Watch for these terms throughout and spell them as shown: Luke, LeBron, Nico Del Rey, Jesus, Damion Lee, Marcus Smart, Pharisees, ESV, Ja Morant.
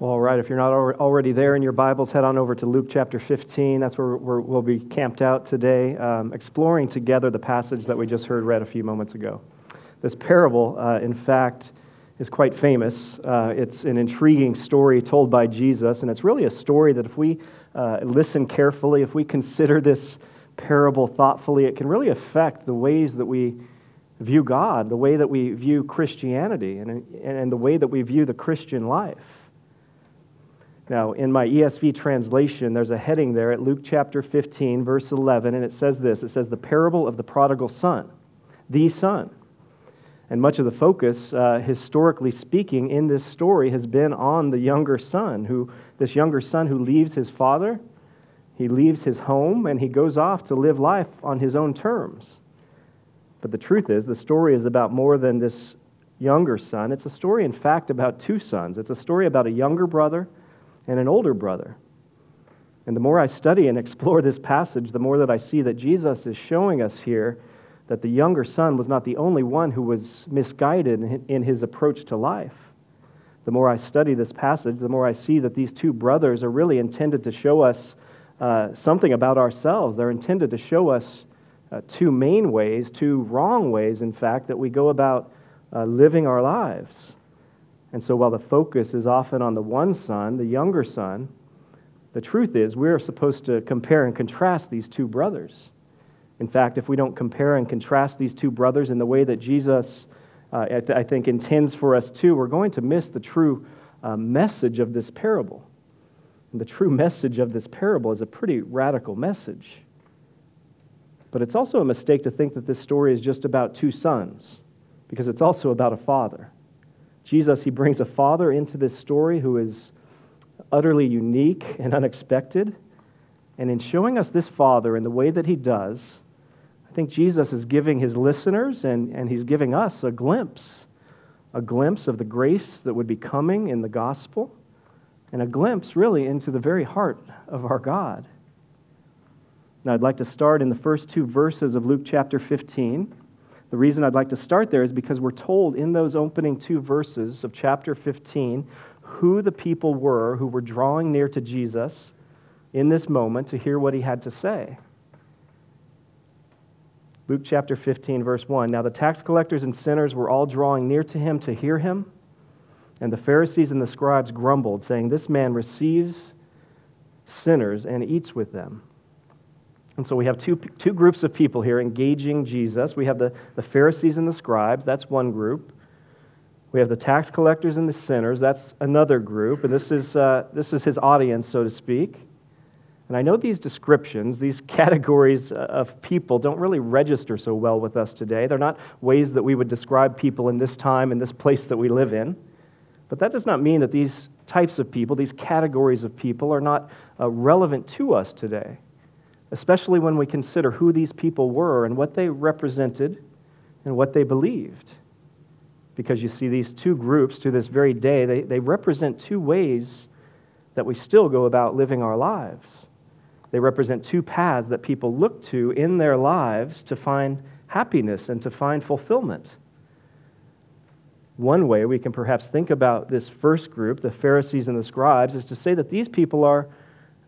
Well, all right, if you're not already there in your Bibles, head on over to Luke chapter 15. That's where we'll be camped out today, exploring together the passage that we just heard read a few moments ago. This parable, in fact, is quite famous. It's an intriguing story told by Jesus, and it's really a story that if we listen carefully, if we consider this parable thoughtfully, it can really affect the ways that we view God, the way that we view Christianity, and the way that we view the Christian life. Now, in my ESV translation, there's a heading there at Luke chapter 15, verse 11, and it says this. It says, the parable of the prodigal son, the son. And much of the focus, historically speaking, in this story has been on the younger son, who leaves his father, he leaves his home, and he goes off to live life on his own terms. But the truth is, the story is about more than this younger son. It's a story, in fact, about two sons. It's a story about a younger brother and an older brother. And the more I study and explore this passage, the more that I see that Jesus is showing us here that the younger son was not the only one who was misguided in his approach to life. The more I study this passage, the more I see that these two brothers are really intended to show us something about ourselves. They're intended to show us two wrong ways, in fact, that we go about living our lives. And so while the focus is often on the one son, the younger son, the truth is we're supposed to compare and contrast these two brothers. In fact, if we don't compare and contrast these two brothers in the way that Jesus, I think, intends for us to, we're going to miss the true message of this parable. And the true message of this parable is a pretty radical message. But it's also a mistake to think that this story is just about two sons, because it's also about a father. Jesus, he brings a father into this story who is utterly unique and unexpected. And in showing us this father in the way that he does, I think Jesus is giving his listeners and he's giving us a glimpse of the grace that would be coming in the gospel, and a glimpse really into the very heart of our God. Now, I'd like to start in the first two verses of Luke chapter 15. The reason I'd like to start there is because we're told in those opening two verses of chapter 15 who the people were who were drawing near to Jesus in this moment to hear what he had to say. Luke chapter 15, verse 1. Now the tax collectors and sinners were all drawing near to him to hear him, and the Pharisees and the scribes grumbled, saying, "This man receives sinners and eats with them." And so we have two groups of people here engaging Jesus. We have the Pharisees and the scribes. That's one group. We have the tax collectors and the sinners. That's another group. And this is his audience, so to speak. And I know these descriptions, these categories of people don't really register so well with us today. They're not ways that we would describe people in this time, in this place that we live in. But that does not mean that these types of people, these categories of people, are not relevant to us today, especially when we consider who these people were and what they represented and what they believed. Because you see, these two groups to this very day, they represent two ways that we still go about living our lives. They represent two paths that people look to in their lives to find happiness and to find fulfillment. One way we can perhaps think about this first group, the Pharisees and the scribes, is to say that these people are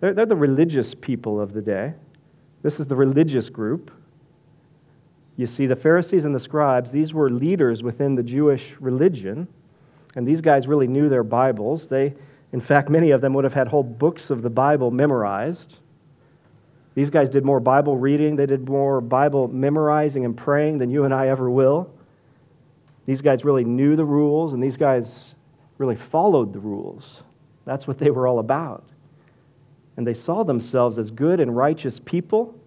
they're the religious people of the day. This is the religious group. You see, the Pharisees and the scribes, these were leaders within the Jewish religion, and these guys really knew their Bibles. In fact, many of them would have had whole books of the Bible memorized. These guys did more Bible reading, they did more Bible memorizing and praying than you and I ever will. These guys really knew the rules, and these guys really followed the rules. That's what they were all about. And they saw themselves as good and righteous people,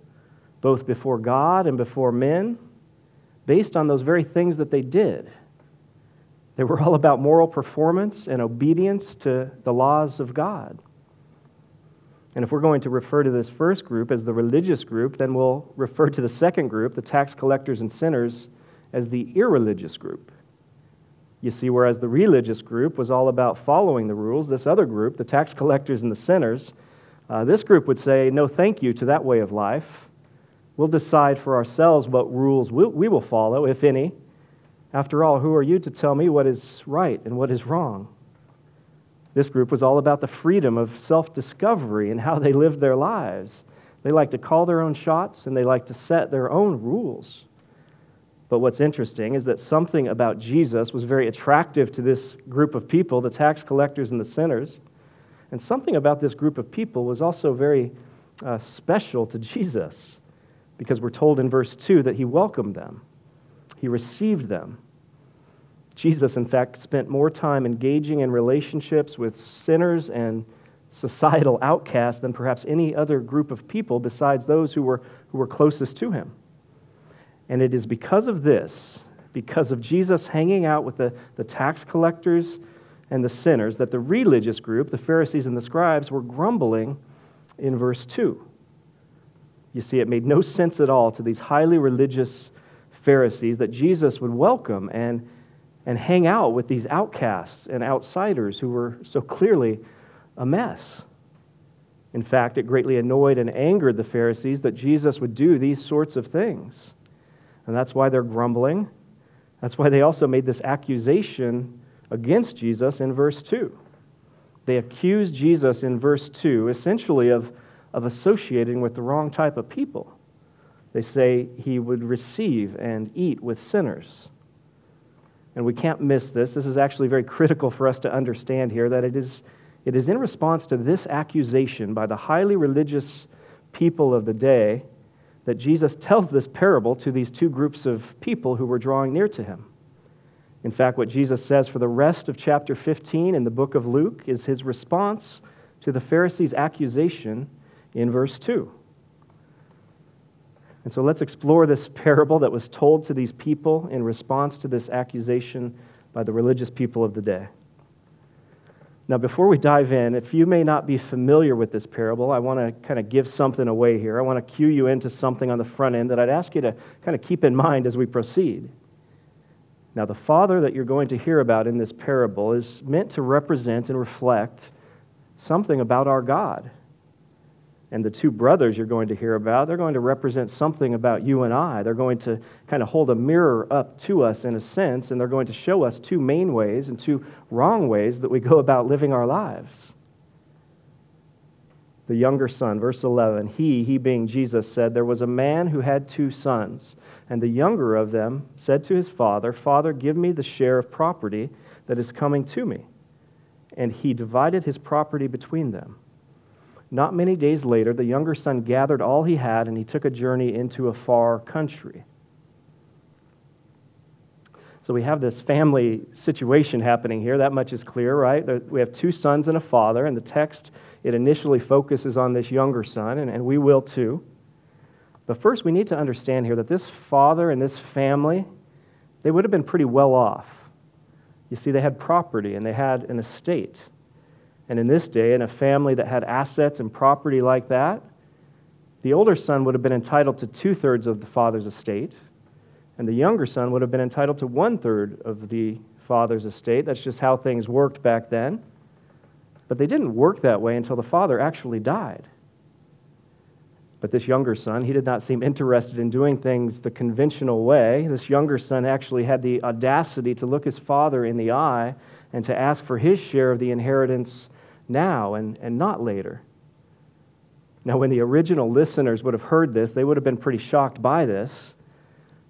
both before God and before men, based on those very things that they did. They were all about moral performance and obedience to the laws of God. And if we're going to refer to this first group as the religious group, then we'll refer to the second group, the tax collectors and sinners, as the irreligious group. You see, whereas the religious group was all about following the rules, this other group, the tax collectors and the sinners, this group would say, no thank you to that way of life. We'll decide for ourselves what rules we will follow, if any. After all, who are you to tell me what is right and what is wrong? This group was all about the freedom of self-discovery and how they lived their lives. They like to call their own shots, and they like to set their own rules. But what's interesting is that something about Jesus was very attractive to this group of people, the tax collectors and the sinners. And something about this group of people was also very special to Jesus, because we're told in verse 2 that he welcomed them. He received them. Jesus, in fact, spent more time engaging in relationships with sinners and societal outcasts than perhaps any other group of people besides those who were closest to him. And it is because of this, because of Jesus hanging out with the tax collectors and the sinners, that the religious group, the Pharisees and the scribes, were grumbling in verse 2. You see, it made no sense at all to these highly religious Pharisees that Jesus would welcome and hang out with these outcasts and outsiders who were so clearly a mess. In fact, it greatly annoyed and angered the Pharisees that Jesus would do these sorts of things. And that's why they're grumbling. That's why they also made this accusation against Jesus in verse 2. They accused Jesus in verse 2 essentially of associating with the wrong type of people. They say he would receive and eat with sinners. And we can't miss this. This is actually very critical for us to understand here, that it is in response to this accusation by the highly religious people of the day that Jesus tells this parable to these two groups of people who were drawing near to him. In fact, what Jesus says for the rest of chapter 15 in the book of Luke is his response to the Pharisees' accusation in verse 2. And so let's explore this parable that was told to these people in response to this accusation by the religious people of the day. Now, before we dive in, if you may not be familiar with this parable, I want to kind of give something away here. I want to cue you into something on the front end that I'd ask you to kind of keep in mind as we proceed. Now, the father that you're going to hear about in this parable is meant to represent and reflect something about our God. And the two brothers you're going to hear about, they're going to represent something about you and I. They're going to kind of hold a mirror up to us in a sense, and they're going to show us two main ways and two wrong ways that we go about living our lives. The younger son, verse 11, he being Jesus, said, "There was a man who had two sons, and the younger of them said to his father, 'Father, give me the share of property that is coming to me.' And he divided his property between them. Not many days later, the younger son gathered all he had, and he took a journey into a far country." So we have this family situation happening here. That much is clear, right? We have two sons and a father, and the text, it initially focuses on this younger son, and we will too. But first, we need to understand here that this father and this family, they would have been pretty well off. You see, they had property, and they had an estate. And in this day, in a family that had assets and property like that, the older son would have been entitled to 2/3 of the father's estate, and the younger son would have been entitled to 1/3 of the father's estate. That's just how things worked back then. But they didn't work that way until the father actually died. But this younger son, he did not seem interested in doing things the conventional way. This younger son actually had the audacity to look his father in the eye and to ask for his share of the inheritance now and not later. Now, when the original listeners would have heard this, they would have been pretty shocked by this.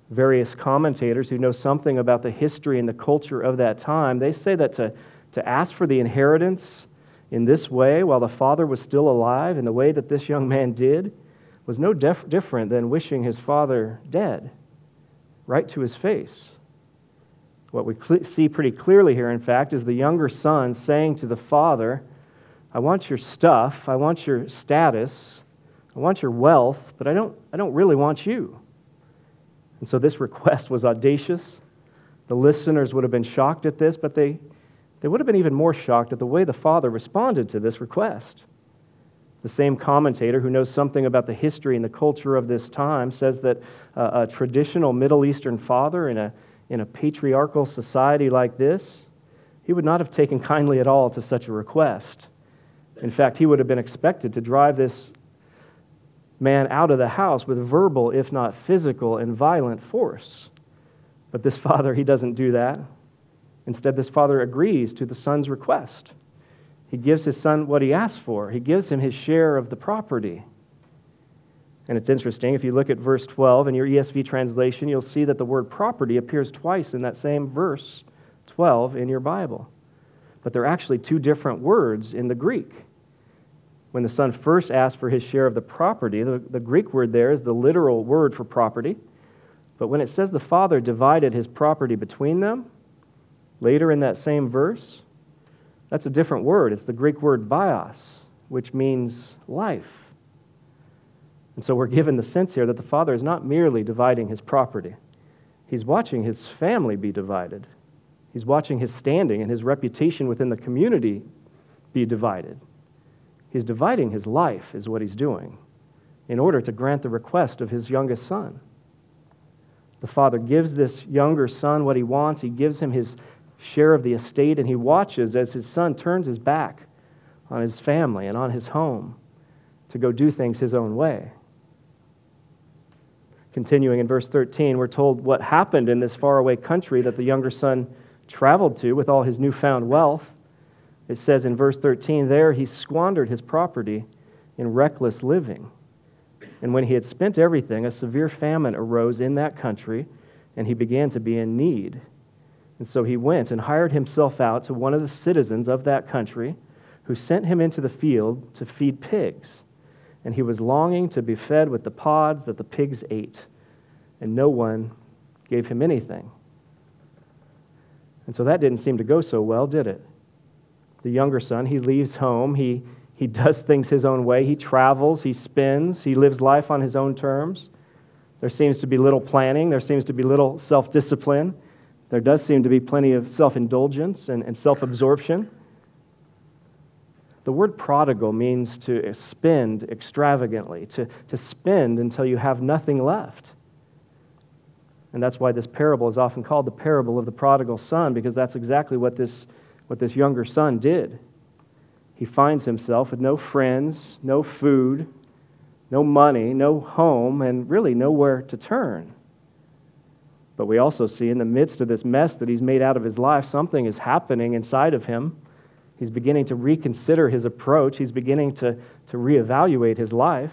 Various commentators who know something about the history and the culture of that time, they say that to ask for the inheritance in this way while the father was still alive, in the way that this young man did, was no different than wishing his father dead, right to his face. What we see pretty clearly here, in fact, is the younger son saying to the father, "I want your stuff, I want your status, I want your wealth, but I don't really want you." And so this request was audacious. The listeners would have been shocked at this, but they would have been even more shocked at the way the father responded to this request. The same commentator who knows something about the history and the culture of this time says that a traditional Middle Eastern father in a patriarchal society like this, he would not have taken kindly at all to such a request. In fact, he would have been expected to drive this man out of the house with verbal, if not physical, and violent force. But this father, he doesn't do that. Instead, this father agrees to the son's request. He gives his son what he asked for. He gives him his share of the property. And it's interesting, if you look at verse 12 in your ESV translation, you'll see that the word property appears twice in that same verse 12 in your Bible. But they're actually two different words in the Greek. When the son first asked for his share of the property, the Greek word there is the literal word for property. But when it says the father divided his property between them, later in that same verse, that's a different word. It's the Greek word bios, which means life. And so we're given the sense here that the father is not merely dividing his property. He's watching his family be divided. He's watching his standing and his reputation within the community be divided. He's dividing his life is what he's doing in order to grant the request of his youngest son. The father gives this younger son what he wants. He gives him his share of the estate, and he watches as his son turns his back on his family and on his home to go do things his own way. Continuing in verse 13, we're told what happened in this faraway country that the younger son traveled to with all his newfound wealth. It says in verse 13, there he squandered his property in reckless living. And when he had spent everything, a severe famine arose in that country, and he began to be in need. And so he went and hired himself out to one of the citizens of that country, who sent him into the field to feed pigs. And he was longing to be fed with the pods that the pigs ate, and no one gave him anything. And so that didn't seem to go so well, did it? The younger son, he leaves home, he does things his own way, he travels, he spends, he lives life on his own terms. There seems to be little planning, there seems to be little self-discipline, there does seem to be plenty of self-indulgence and self-absorption. The word prodigal means to spend extravagantly, to spend until you have nothing left. And that's why this parable is often called the parable of the prodigal son, because that's exactly what this younger son did. He finds himself with no friends, no food, no money, no home, and really nowhere to turn. But we also see in the midst of this mess that he's made out of his life, something is happening inside of him. He's beginning to reconsider his approach. He's beginning to reevaluate his life.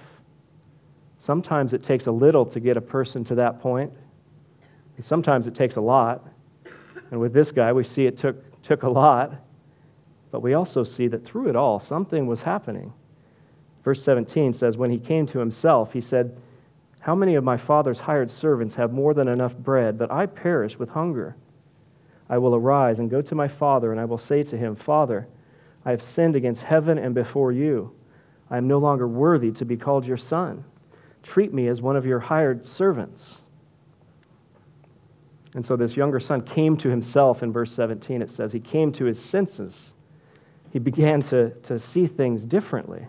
Sometimes it takes a little to get a person to that point, and sometimes it takes a lot. And with this guy, we see it took a lot, but we also see that through it all, something was happening. Verse 17 says, when he came to himself, he said, how many of my father's hired servants have more than enough bread, but I perish with hunger? I will arise and go to my father, and I will say to him, Father, I have sinned against heaven and before you. I am no longer worthy to be called your son. Treat me as one of your hired servants. And so this younger son came to himself in verse 17. It says he came to his senses. He began to see things differently.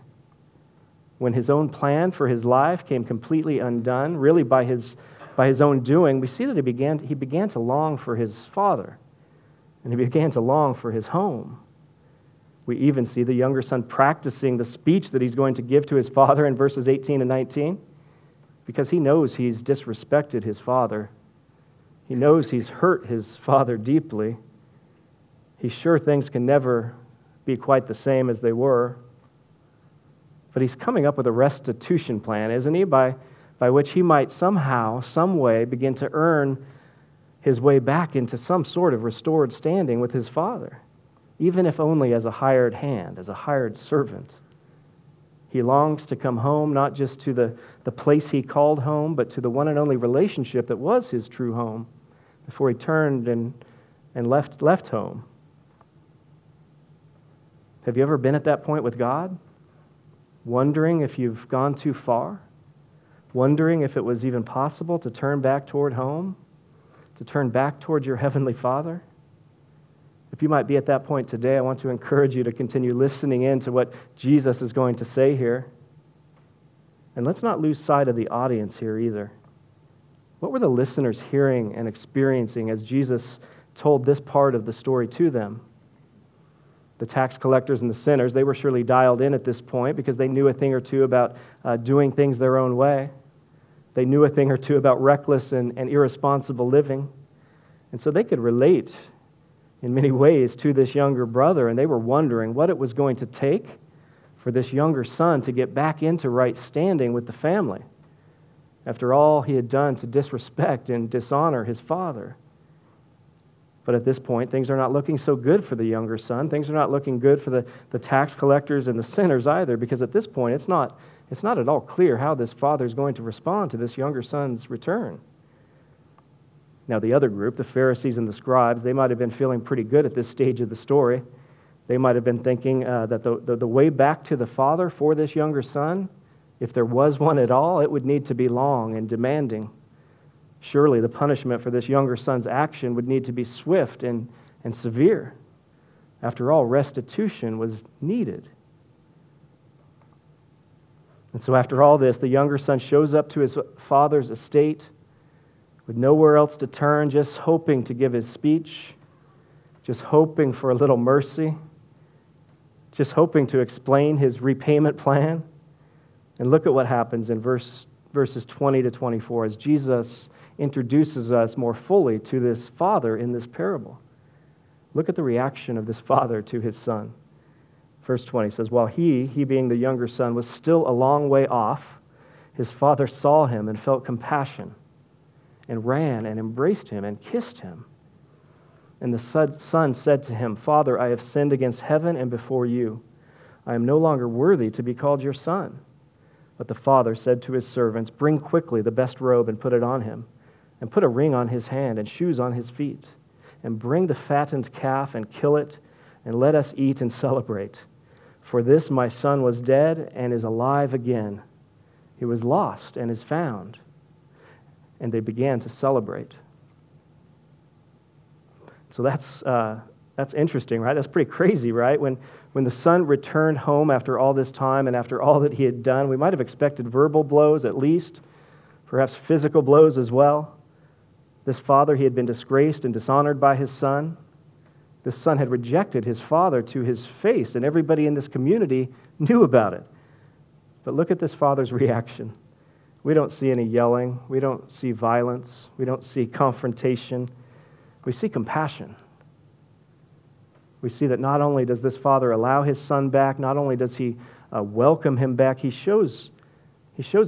When his own plan for his life came completely undone, really by his own doing, we see that he began to long for his father. And he began to long for his home. We even see the younger son practicing the speech that he's going to give to his father in verses 18 and 19, because he knows he's disrespected his father. He knows he's hurt his father deeply. He's sure things can never be quite the same as they were. But he's coming up with a restitution plan, isn't he? By which he might somehow, some way, begin to earn his way back into some sort of restored standing with his father, even if only as a hired hand, as a hired servant. He longs to come home, not just to the place he called home, but to the one and only relationship that was his true home before he turned and left home. Have you ever been at that point with God, wondering if you've gone too far, wondering if it was even possible to turn back toward home, to turn back toward your Heavenly Father? If you might be at that point today, I want to encourage you to continue listening in to what Jesus is going to say here. And let's not lose sight of the audience here either. What were the listeners hearing and experiencing as Jesus told this part of the story to them? The tax collectors and the sinners, they were surely dialed in at this point because they knew a thing or two about doing things their own way. They knew a thing or two about reckless and irresponsible living. And so they could relate in many ways to this younger brother, and they were wondering what it was going to take for this younger son to get back into right standing with the family after all he had done to disrespect and dishonor his father. But at this point, things are not looking so good for the younger son. Things are not looking good for the tax collectors and the sinners either, because at this point, it's not at all clear how this father is going to respond to this younger son's return. Now, the other group, the Pharisees and the scribes, they might have been feeling pretty good at this stage of the story. They might have been thinking that the way back to the father for this younger son, if there was one at all, it would need to be long and demanding. Surely the punishment for this younger son's action would need to be swift and severe. After all, restitution was needed. And so after all this, the younger son shows up to his father's estate with nowhere else to turn, just hoping to give his speech, just hoping for a little mercy, just hoping to explain his repayment plan. And look at what happens in verses 20 to 24 as Jesus introduces us more fully to this father in this parable. Look at the reaction of this father to his son. Verse 20 says, while he being the younger son, was still a long way off, his father saw him and felt compassion and ran and embraced him and kissed him. And the son said to him, Father, I have sinned against heaven and before you. I am no longer worthy to be called your son. But the father said to his servants, bring quickly the best robe and put it on him, and put a ring on his hand and shoes on his feet, and bring the fattened calf and kill it, and let us eat and celebrate. For this my son was dead and is alive again. He was lost and is found. And they began to celebrate. So that's interesting, right? That's pretty crazy, right? When the son returned home after all this time and after all that he had done, we might have expected verbal blows at least, perhaps physical blows as well. This father, he had been disgraced and dishonored by his son. This son had rejected his father to his face, and everybody in this community knew about it. But look at this father's reaction. We don't see any yelling. We don't see violence. We don't see confrontation. We see compassion. We see that not only does this father allow his son back, not only does he welcome him back, he shows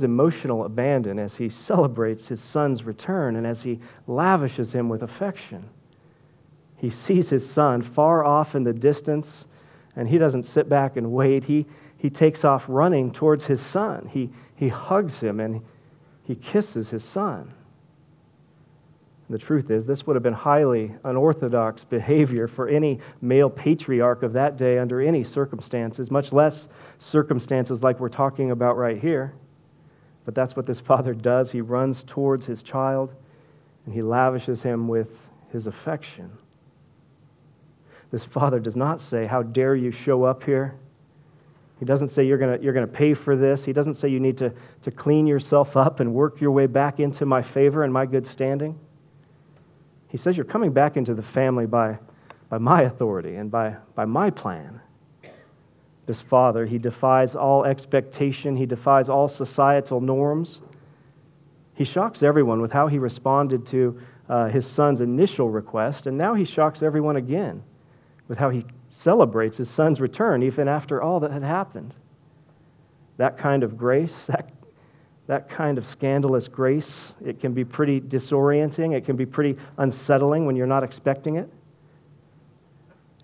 emotional abandon as he celebrates his son's return and as he lavishes him with affection. He sees his son far off in the distance, and he doesn't sit back and wait. He takes off running towards his son. He hugs him, and he kisses his son. The truth is, this would have been highly unorthodox behavior for any male patriarch of that day under any circumstances, much less circumstances like we're talking about right here. But that's what this father does. He runs towards his child, and he lavishes him with his affection. This father does not say, how dare you show up here? He doesn't say you're gonna pay for this. He doesn't say you need to clean yourself up and work your way back into my favor and my good standing. He says you're coming back into the family by my authority and by my plan. This father, he defies all expectation. He defies all societal norms. He shocks everyone with how he responded to his son's initial request, and now he shocks everyone again with how he celebrates his son's return, even after all that had happened. That kind of grace, that kind of scandalous grace, it can be pretty disorienting. It can be pretty unsettling when you're not expecting it.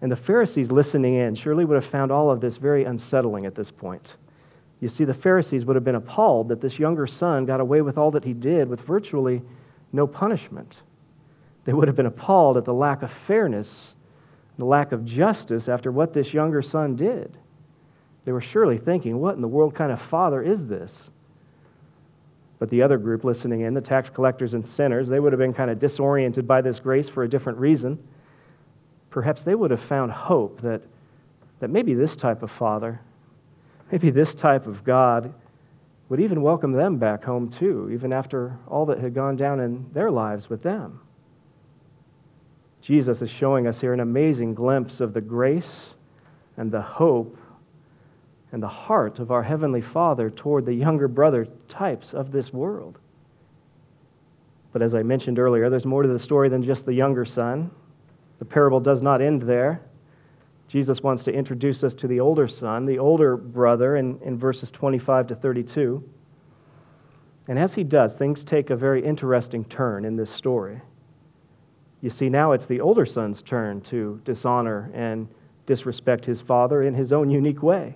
And the Pharisees listening in surely would have found all of this very unsettling at this point. You see, the Pharisees would have been appalled that this younger son got away with all that he did with virtually no punishment. They would have been appalled at the lack of fairness, the lack of justice after what this younger son did. They were surely thinking, what in the world kind of father is this? But the other group listening in, the tax collectors and sinners, they would have been kind of disoriented by this grace for a different reason. Perhaps they would have found hope that maybe this type of father, maybe this type of God would even welcome them back home too, even after all that had gone down in their lives with them. Jesus is showing us here an amazing glimpse of the grace and the hope and the heart of our Heavenly Father toward the younger brother types of this world. But as I mentioned earlier, there's more to the story than just the younger son. The parable does not end there. Jesus wants to introduce us to the older son, the older brother, in verses 25 to 32. And as he does, things take a very interesting turn in this story. You see, now it's the older son's turn to dishonor and disrespect his father in his own unique way.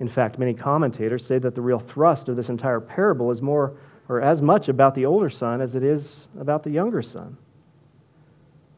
In fact, many commentators say that the real thrust of this entire parable is more or as much about the older son as it is about the younger son.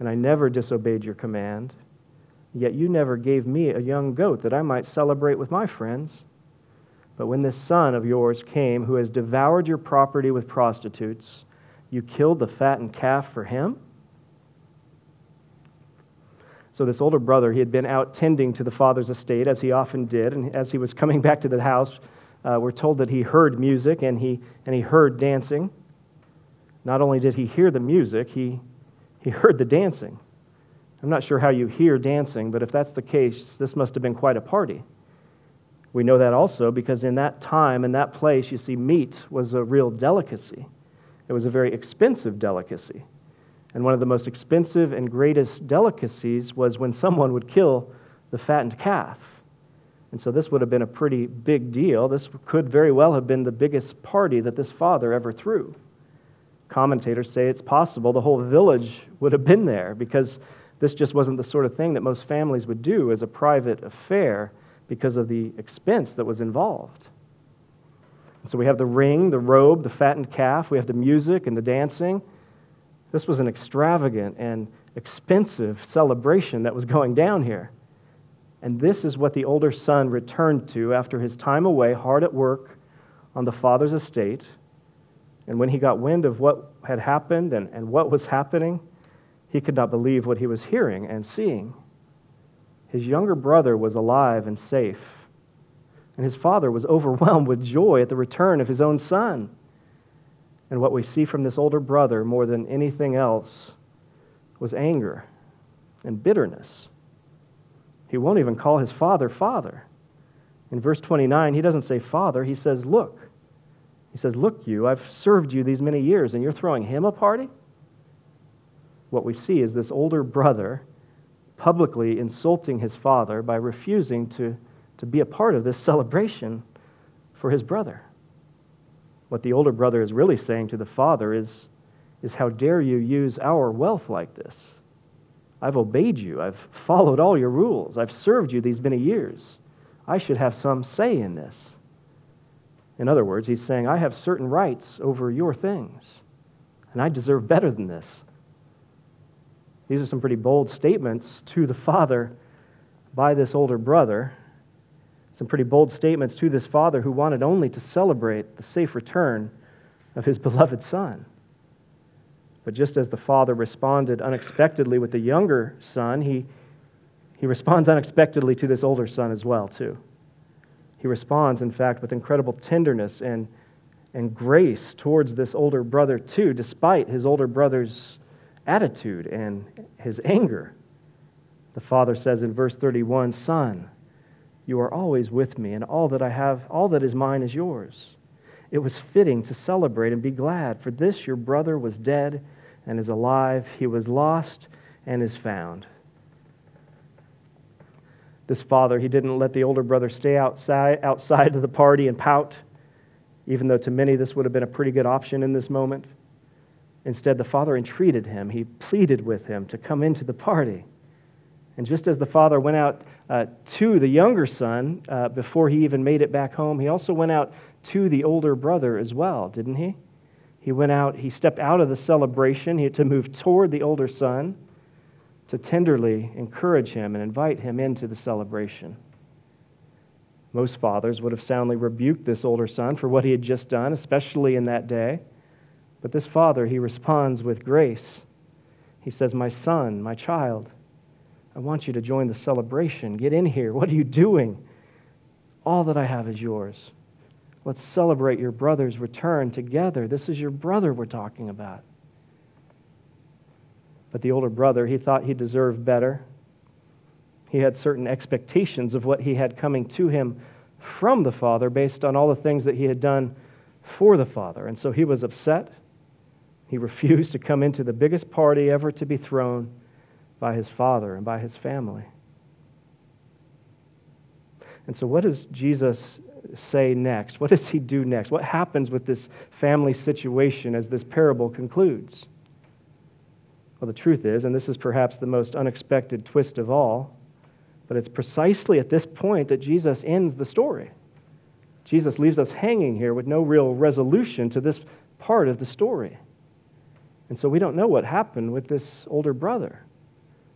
and I never disobeyed your command, yet you never gave me a young goat that I might celebrate with my friends. But when this son of yours came, who has devoured your property with prostitutes, you killed the fattened calf for him?'" So this older brother, he had been out tending to the father's estate, as he often did, and as he was coming back to the house, we're told that he heard music and he heard dancing. Not only did he hear the music, he heard the dancing. I'm not sure how you hear dancing, but if that's the case, this must have been quite a party. We know that also because in that time, in that place, you see, meat was a real delicacy. It was a very expensive delicacy. And one of the most expensive and greatest delicacies was when someone would kill the fattened calf. And so this would have been a pretty big deal. This could very well have been the biggest party that this father ever threw. Commentators say it's possible the whole village would have been there, because this just wasn't the sort of thing that most families would do as a private affair because of the expense that was involved. And so we have the ring, the robe, the fattened calf, we have the music and the dancing. This was an extravagant and expensive celebration that was going down here. And this is what the older son returned to after his time away, hard at work on the father's estate. And when he got wind of what had happened and what was happening, he could not believe what he was hearing and seeing. His younger brother was alive and safe, and his father was overwhelmed with joy at the return of his own son. And what we see from this older brother more than anything else was anger and bitterness. He won't even call his father, father. In verse 29, he doesn't say father, he says, "Look." He says, "Look, you, I've served you these many years, and you're throwing him a party?" What we see is this older brother publicly insulting his father by refusing to be a part of this celebration for his brother. What the older brother is really saying to the father is, "How dare you use our wealth like this? I've obeyed you. I've followed all your rules. I've served you these many years. I should have some say in this." In other words, he's saying, "I have certain rights over your things, and I deserve better than this." These are some pretty bold statements to the father by this older brother. Some pretty bold statements to this father who wanted only to celebrate the safe return of his beloved son. But just as the father responded unexpectedly with the younger son, he responds unexpectedly to this older son as well, too. He responds, in fact, with incredible tenderness and grace towards this older brother, too, despite his older brother's attitude and his anger. The father says in verse 31, "Son, you are always with me, and all that I have, all that is mine is yours. It was fitting to celebrate and be glad, for this your brother was dead and is alive. He was lost and is found." This father, he didn't let the older brother stay outside of the party and pout, even though to many this would have been a pretty good option in this moment. Instead, the father entreated him. He pleaded with him to come into the party. And just as the father went out to the younger son before he even made it back home, he also went out to the older brother as well, didn't he? He went out, he stepped out of the celebration to move toward the older son, to tenderly encourage him and invite him into the celebration. Most fathers would have soundly rebuked this older son for what he had just done, especially in that day. But this father, he responds with grace. He says, my son, my child, I want you to join the celebration. Get in here. What are you doing? All that I have is yours. Let's celebrate your brother's return together. This is your brother we're talking about. But the older brother, he thought he deserved better. He had certain expectations of what he had coming to him from the father based on all the things that he had done for the father. And so he was upset. He refused to come into the biggest party ever to be thrown by his father and by his family. And so what does Jesus say next? What does he do next? What happens with this family situation as this parable concludes? Well, the truth is, and this is perhaps the most unexpected twist of all, but it's precisely at this point that Jesus ends the story. Jesus leaves us hanging here with no real resolution to this part of the story. And so we don't know what happened with this older brother.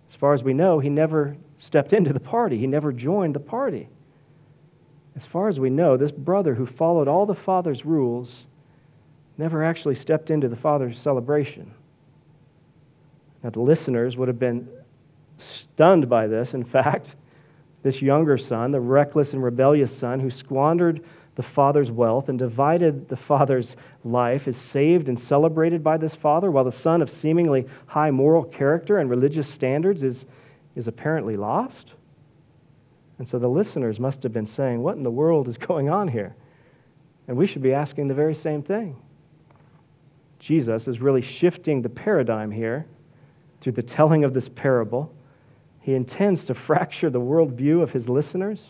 As far as we know, he never stepped into the party. He never joined the party. As far as we know, this brother who followed all the father's rules never actually stepped into the father's celebration. Now, the listeners would have been stunned by this. In fact, this younger son, the reckless and rebellious son who squandered the father's wealth and divided the father's life, is saved and celebrated by this father, while the son of seemingly high moral character and religious standards is apparently lost. And so the listeners must have been saying, what in the world is going on here? And we should be asking the very same thing. Jesus is really shifting the paradigm here through the telling of this parable. He intends to fracture the worldview of his listeners,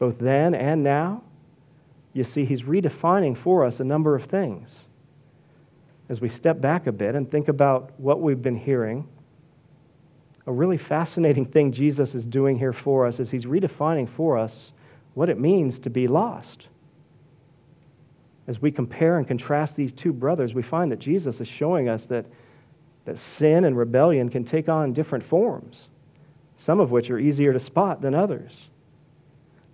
both then and now. You see, he's redefining for us a number of things. As we step back a bit and think about what we've been hearing, a really fascinating thing Jesus is doing here for us is he's redefining for us what it means to be lost. As we compare and contrast these two brothers, we find that Jesus is showing us that sin and rebellion can take on different forms, some of which are easier to spot than others.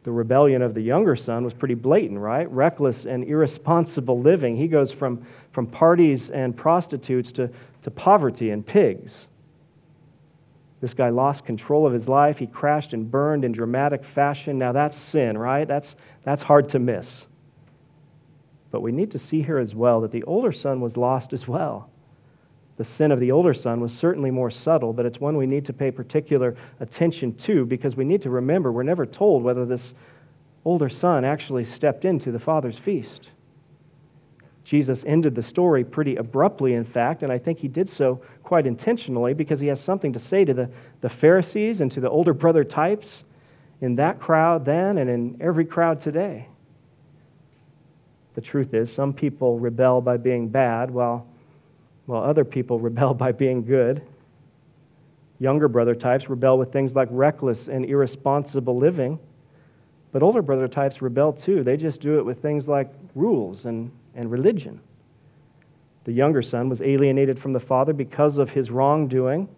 The rebellion of the younger son was pretty blatant, right? Reckless and irresponsible living. He goes from parties and prostitutes to poverty and pigs. This guy lost control of his life. He crashed and burned in dramatic fashion. Now that's sin, right? That's hard to miss. But we need to see here as well that the older son was lost as well. The sin of the older son was certainly more subtle, but it's one we need to pay particular attention to, because we need to remember we're never told whether this older son actually stepped into the father's feast. Jesus ended the story pretty abruptly, in fact, and I think he did so quite intentionally, because he has something to say to the Pharisees and to the older brother types in that crowd then and in every crowd today. The truth is, some people rebel by being bad, while other people rebel by being good. Younger brother types rebel with things like reckless and irresponsible living, but older brother types rebel too. They just do it with things like rules and religion. The younger son was alienated from the father because of his wrongdoing,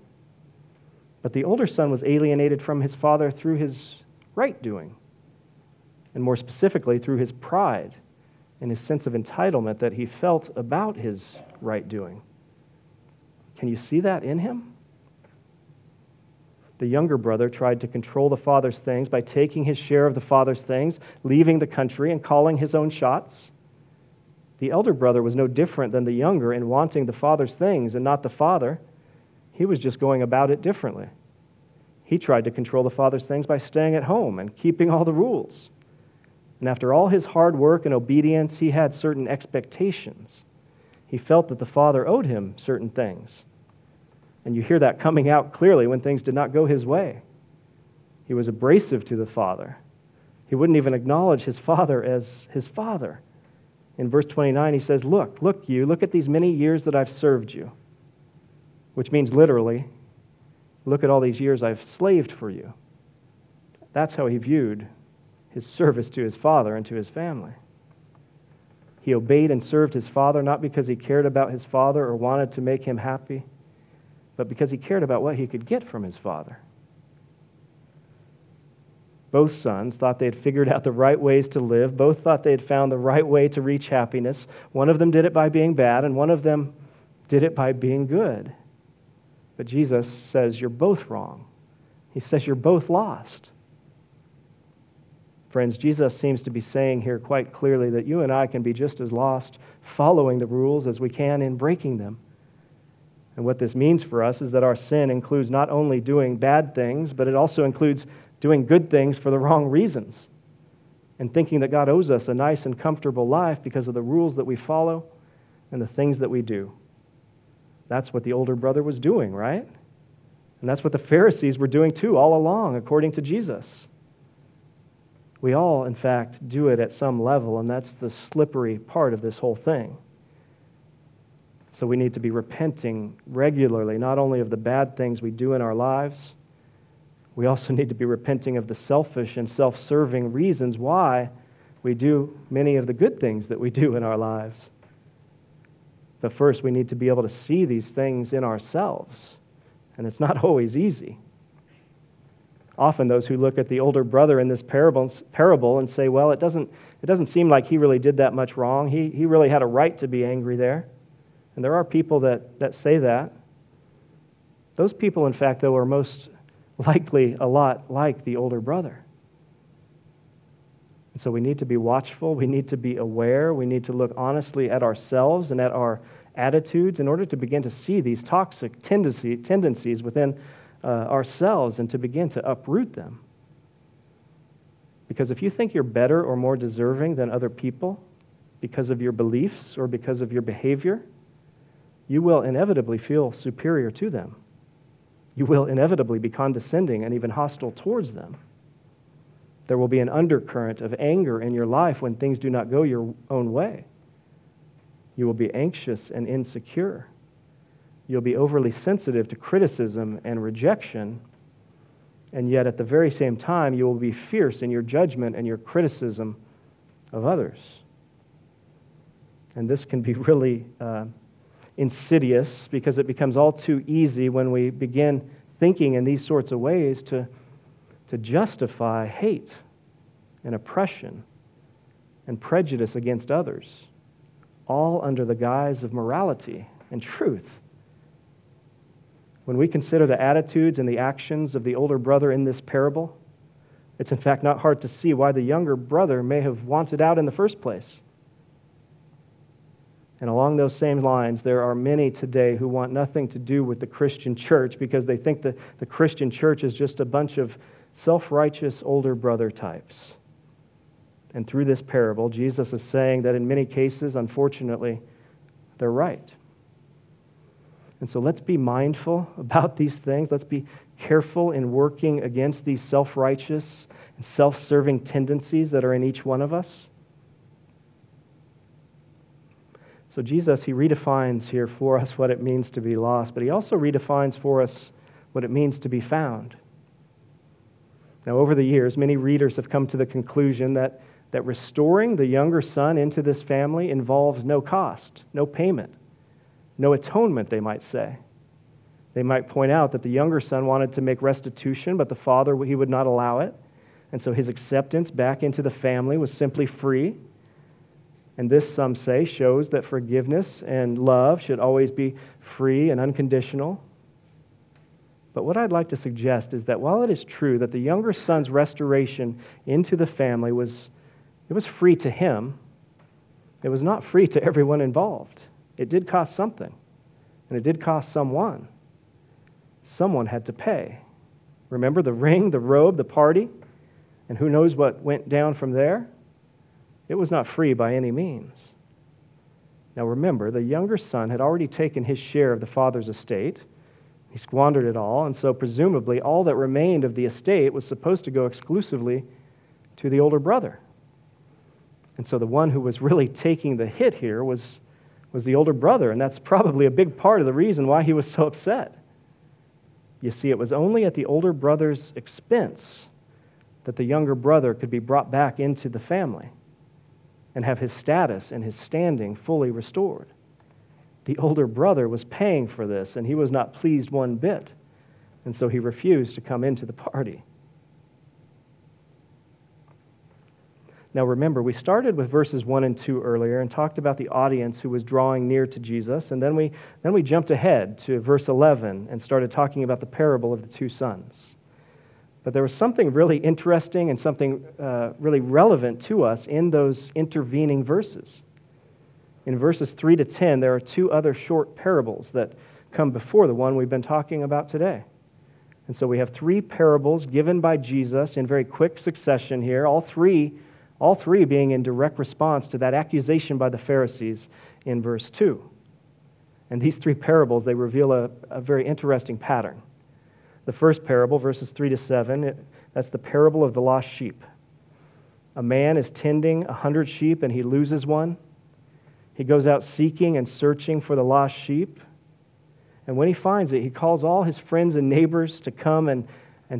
but the older son was alienated from his father through his right doing, and more specifically through his pride and his sense of entitlement that he felt about his right doing. Can you see that in him? The younger brother tried to control the father's things by taking his share of the father's things, leaving the country, and calling his own shots. The elder brother was no different than the younger in wanting the father's things and not the father. He was just going about it differently. He tried to control the father's things by staying at home and keeping all the rules. And after all his hard work and obedience, he had certain expectations. He felt that the father owed him certain things. And you hear that coming out clearly when things did not go his way. He was abrasive to the father. He wouldn't even acknowledge his father as his father. In verse 29, he says, look at these many years that I've served you, which means literally, look at all these years I've slaved for you. That's how he viewed his service to his father and to his family. He obeyed and served his father not because he cared about his father or wanted to make him happy, but because he cared about what he could get from his father. Both sons thought they had figured out the right ways to live. Both thought they had found the right way to reach happiness. One of them did it by being bad, and one of them did it by being good. But Jesus says you're both wrong. He says you're both lost. Friends, Jesus seems to be saying here quite clearly that you and I can be just as lost following the rules as we can in breaking them. And what this means for us is that our sin includes not only doing bad things, but it also includes doing good things for the wrong reasons, and thinking that God owes us a nice and comfortable life because of the rules that we follow and the things that we do. That's what the older brother was doing, right? And that's what the Pharisees were doing too all along, according to Jesus. We all, in fact, do it at some level, and that's the slippery part of this whole thing. So we need to be repenting regularly, not only of the bad things we do in our lives, we also need to be repenting of the selfish and self-serving reasons why we do many of the good things that we do in our lives. But first, we need to be able to see these things in ourselves, and it's not always easy. Often those who look at the older brother in this parable and say, well, it doesn't seem like he really did that much wrong. He really had a right to be angry there. And there are people that say that. Those people, in fact, though, are most likely a lot like the older brother. And so we need to be watchful, we need to be aware, we need to look honestly at ourselves and at our attitudes in order to begin to see these toxic tendencies within ourselves and to begin to uproot them. Because if you think you're better or more deserving than other people because of your beliefs or because of your behavior, you will inevitably feel superior to them. You will inevitably be condescending and even hostile towards them. There will be an undercurrent of anger in your life when things do not go your own way. You will be anxious and insecure. You'll be overly sensitive to criticism and rejection, and yet at the very same time, you will be fierce in your judgment and your criticism of others. And this can be really insidious, because it becomes all too easy when we begin thinking in these sorts of ways to justify hate and oppression and prejudice against others, all under the guise of morality and truth. When we consider the attitudes and the actions of the older brother in this parable, it's in fact not hard to see why the younger brother may have wanted out in the first place. And along those same lines, there are many today who want nothing to do with the Christian church because they think that the Christian church is just a bunch of self-righteous older brother types. And through this parable, Jesus is saying that in many cases, unfortunately, they're right. And so let's be mindful about these things. Let's be careful in working against these self-righteous and self-serving tendencies that are in each one of us. So Jesus, he redefines here for us what it means to be lost, but he also redefines for us what it means to be found. Now, over the years, many readers have come to the conclusion that restoring the younger son into this family involved no cost, no payment, no atonement, they might say. They might point out that the younger son wanted to make restitution, but the father, he would not allow it, and so his acceptance back into the family was simply free. And this, some say, shows that forgiveness and love should always be free and unconditional. But what I'd like to suggest is that while it is true that the younger son's restoration into the family was free to him, it was not free to everyone involved. It did cost something, and it did cost someone. Someone had to pay. Remember the ring, the robe, the party, and who knows what went down from there? It was not free by any means. Now remember, the younger son had already taken his share of the father's estate. He squandered it all, and so presumably all that remained of the estate was supposed to go exclusively to the older brother. And so the one who was really taking the hit here was the older brother, and that's probably a big part of the reason why he was so upset. You see, it was only at the older brother's expense that the younger brother could be brought back into the family and have his status and his standing fully restored. The older brother was paying for this, and he was not pleased one bit, and so he refused to come into the party. Now remember, we started with verses 1 and 2 earlier and talked about the audience who was drawing near to Jesus, and then we jumped ahead to verse 11 and started talking about the parable of the two sons. But there was something really interesting and something really relevant to us in those intervening verses. In verses 3 to 10, there are two other short parables that come before the one we've been talking about today. And so we have three parables given by Jesus in very quick succession here, all three being in direct response to that accusation by the Pharisees in verse 2. And these three parables, they reveal a very interesting pattern. The first parable, verses 3 to 7, that's the parable of the lost sheep. A man is tending 100 sheep and he loses one. He goes out seeking and searching for the lost sheep. And when he finds it, he calls all his friends and neighbors to come and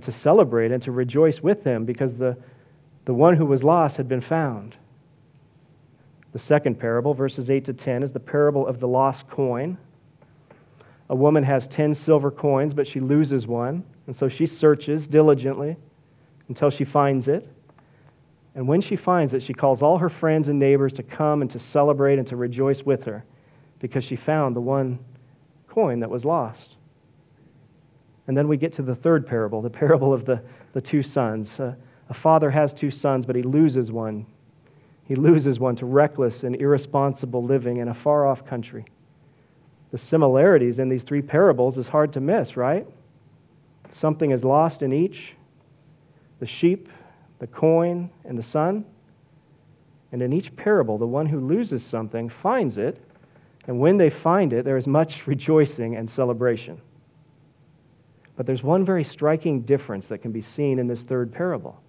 to celebrate and to rejoice with him because the one who was lost had been found. The second parable, verses 8 to 10, is the parable of the lost coin. A woman has 10 silver coins, but she loses one, and so she searches diligently until she finds it. And when she finds it, she calls all her friends and neighbors to come and to celebrate and to rejoice with her because she found the one coin that was lost. And then we get to the third parable, the parable of the two sons. A father has two sons, but he loses one. He loses one to reckless and irresponsible living in a far-off country. The similarities in these three parables is hard to miss, right? Something is lost in each, the sheep, the coin, and the son. And in each parable, the one who loses something finds it, and when they find it, there is much rejoicing and celebration. But there's one very striking difference that can be seen in this third parable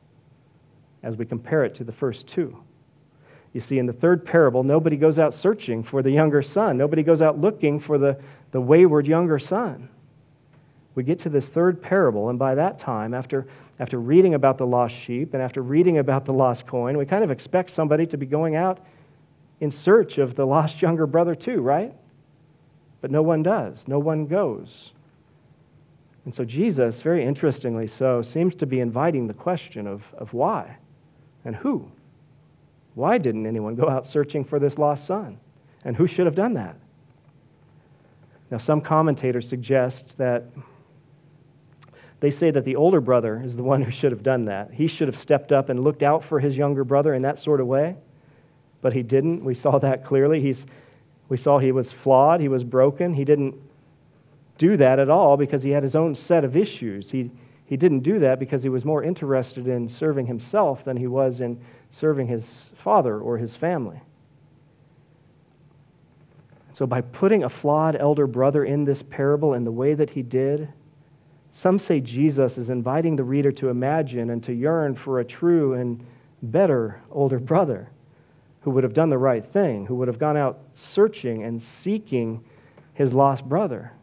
as we compare it to the first two. You see, in the third parable, nobody goes out searching for the younger son. Nobody goes out looking for the wayward younger son. We get to this third parable, and by that time, after reading about the lost sheep and after reading about the lost coin, we kind of expect somebody to be going out in search of the lost younger brother too, right? But no one does. No one goes. And so Jesus, very interestingly so, seems to be inviting the question of why and who. Why didn't anyone go out searching for this lost son? And who should have done that? Now, some commentators suggest that they say that the older brother is the one who should have done that. He should have stepped up and looked out for his younger brother in that sort of way. But he didn't. We saw that clearly. We saw he was flawed. He was broken. He didn't do that at all because he had his own set of issues. He didn't do that because he was more interested in serving himself than he was in serving his father or his family. So by putting a flawed elder brother in this parable in the way that he did, some say Jesus is inviting the reader to imagine and to yearn for a true and better older brother, who would have done the right thing, who would have gone out searching and seeking his lost brother,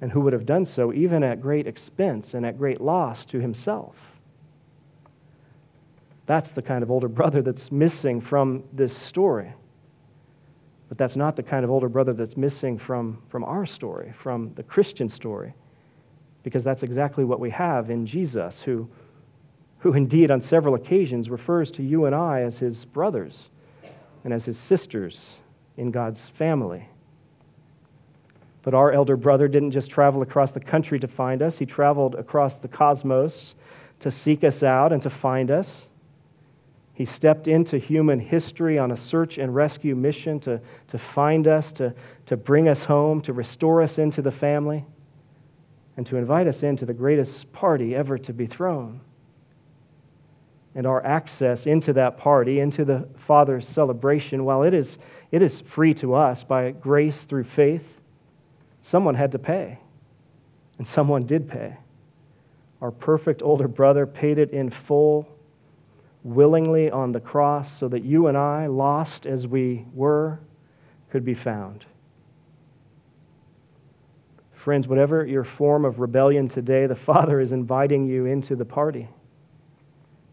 and who would have done so even at great expense and at great loss to himself. That's the kind of older brother that's missing from this story. But that's not the kind of older brother that's missing from our story, from the Christian story, because that's exactly what we have in Jesus, who indeed on several occasions refers to you and I as his brothers and as his sisters in God's family. But our elder brother didn't just travel across the country to find us. He traveled across the cosmos to seek us out and to find us. He stepped into human history on a search and rescue mission to find us, to bring us home, to restore us into the family, and to invite us into the greatest party ever to be thrown. And our access into that party, into the Father's celebration, while it is free to us by grace through faith, someone had to pay, and someone did pay. Our perfect older brother paid it in full, willingly on the cross, so that you and I, lost as we were, could be found. Friends, whatever your form of rebellion today, the Father is inviting you into the party.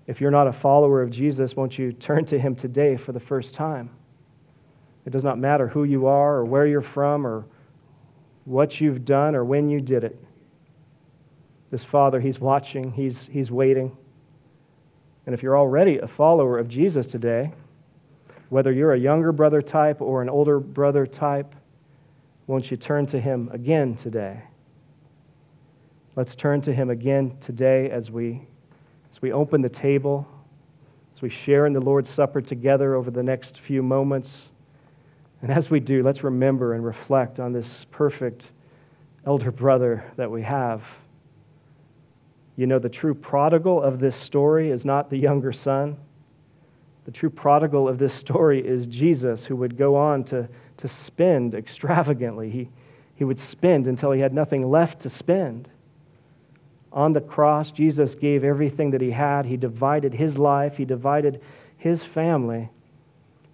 If you're not a follower of Jesus, won't you turn to him today for the first time? It does not matter who you are or where you're from or what you've done or when you did it. This Father, he's watching, he's waiting. And if you're already a follower of Jesus today, whether you're a younger brother type or an older brother type, won't you turn to him again today? Let's turn to him again today as we open the table, as we share in the Lord's Supper together over the next few moments. And as we do, let's remember and reflect on this perfect elder brother that we have. You know, the true prodigal of this story is not the younger son. The true prodigal of this story is Jesus, who would go on to spend extravagantly. He would spend until he had nothing left to spend. On the cross, Jesus gave everything that he had. He divided his life. He divided his family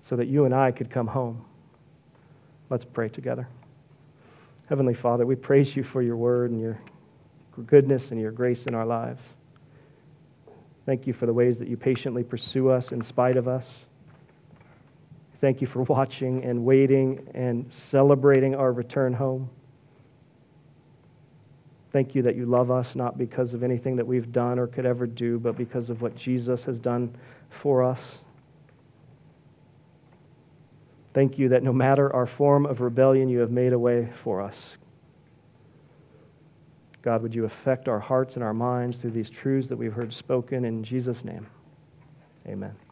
so that you and I could come home. Let's pray together. Heavenly Father, we praise you for your word and your goodness and your grace in our lives. Thank you for the ways that you patiently pursue us in spite of us. Thank you for watching and waiting and celebrating our return home. Thank you that you love us not because of anything that we've done or could ever do, but because of what Jesus has done for us. Thank you that no matter our form of rebellion, you have made a way for us. God, would you affect our hearts and our minds through these truths that we've heard spoken in Jesus' name? Amen.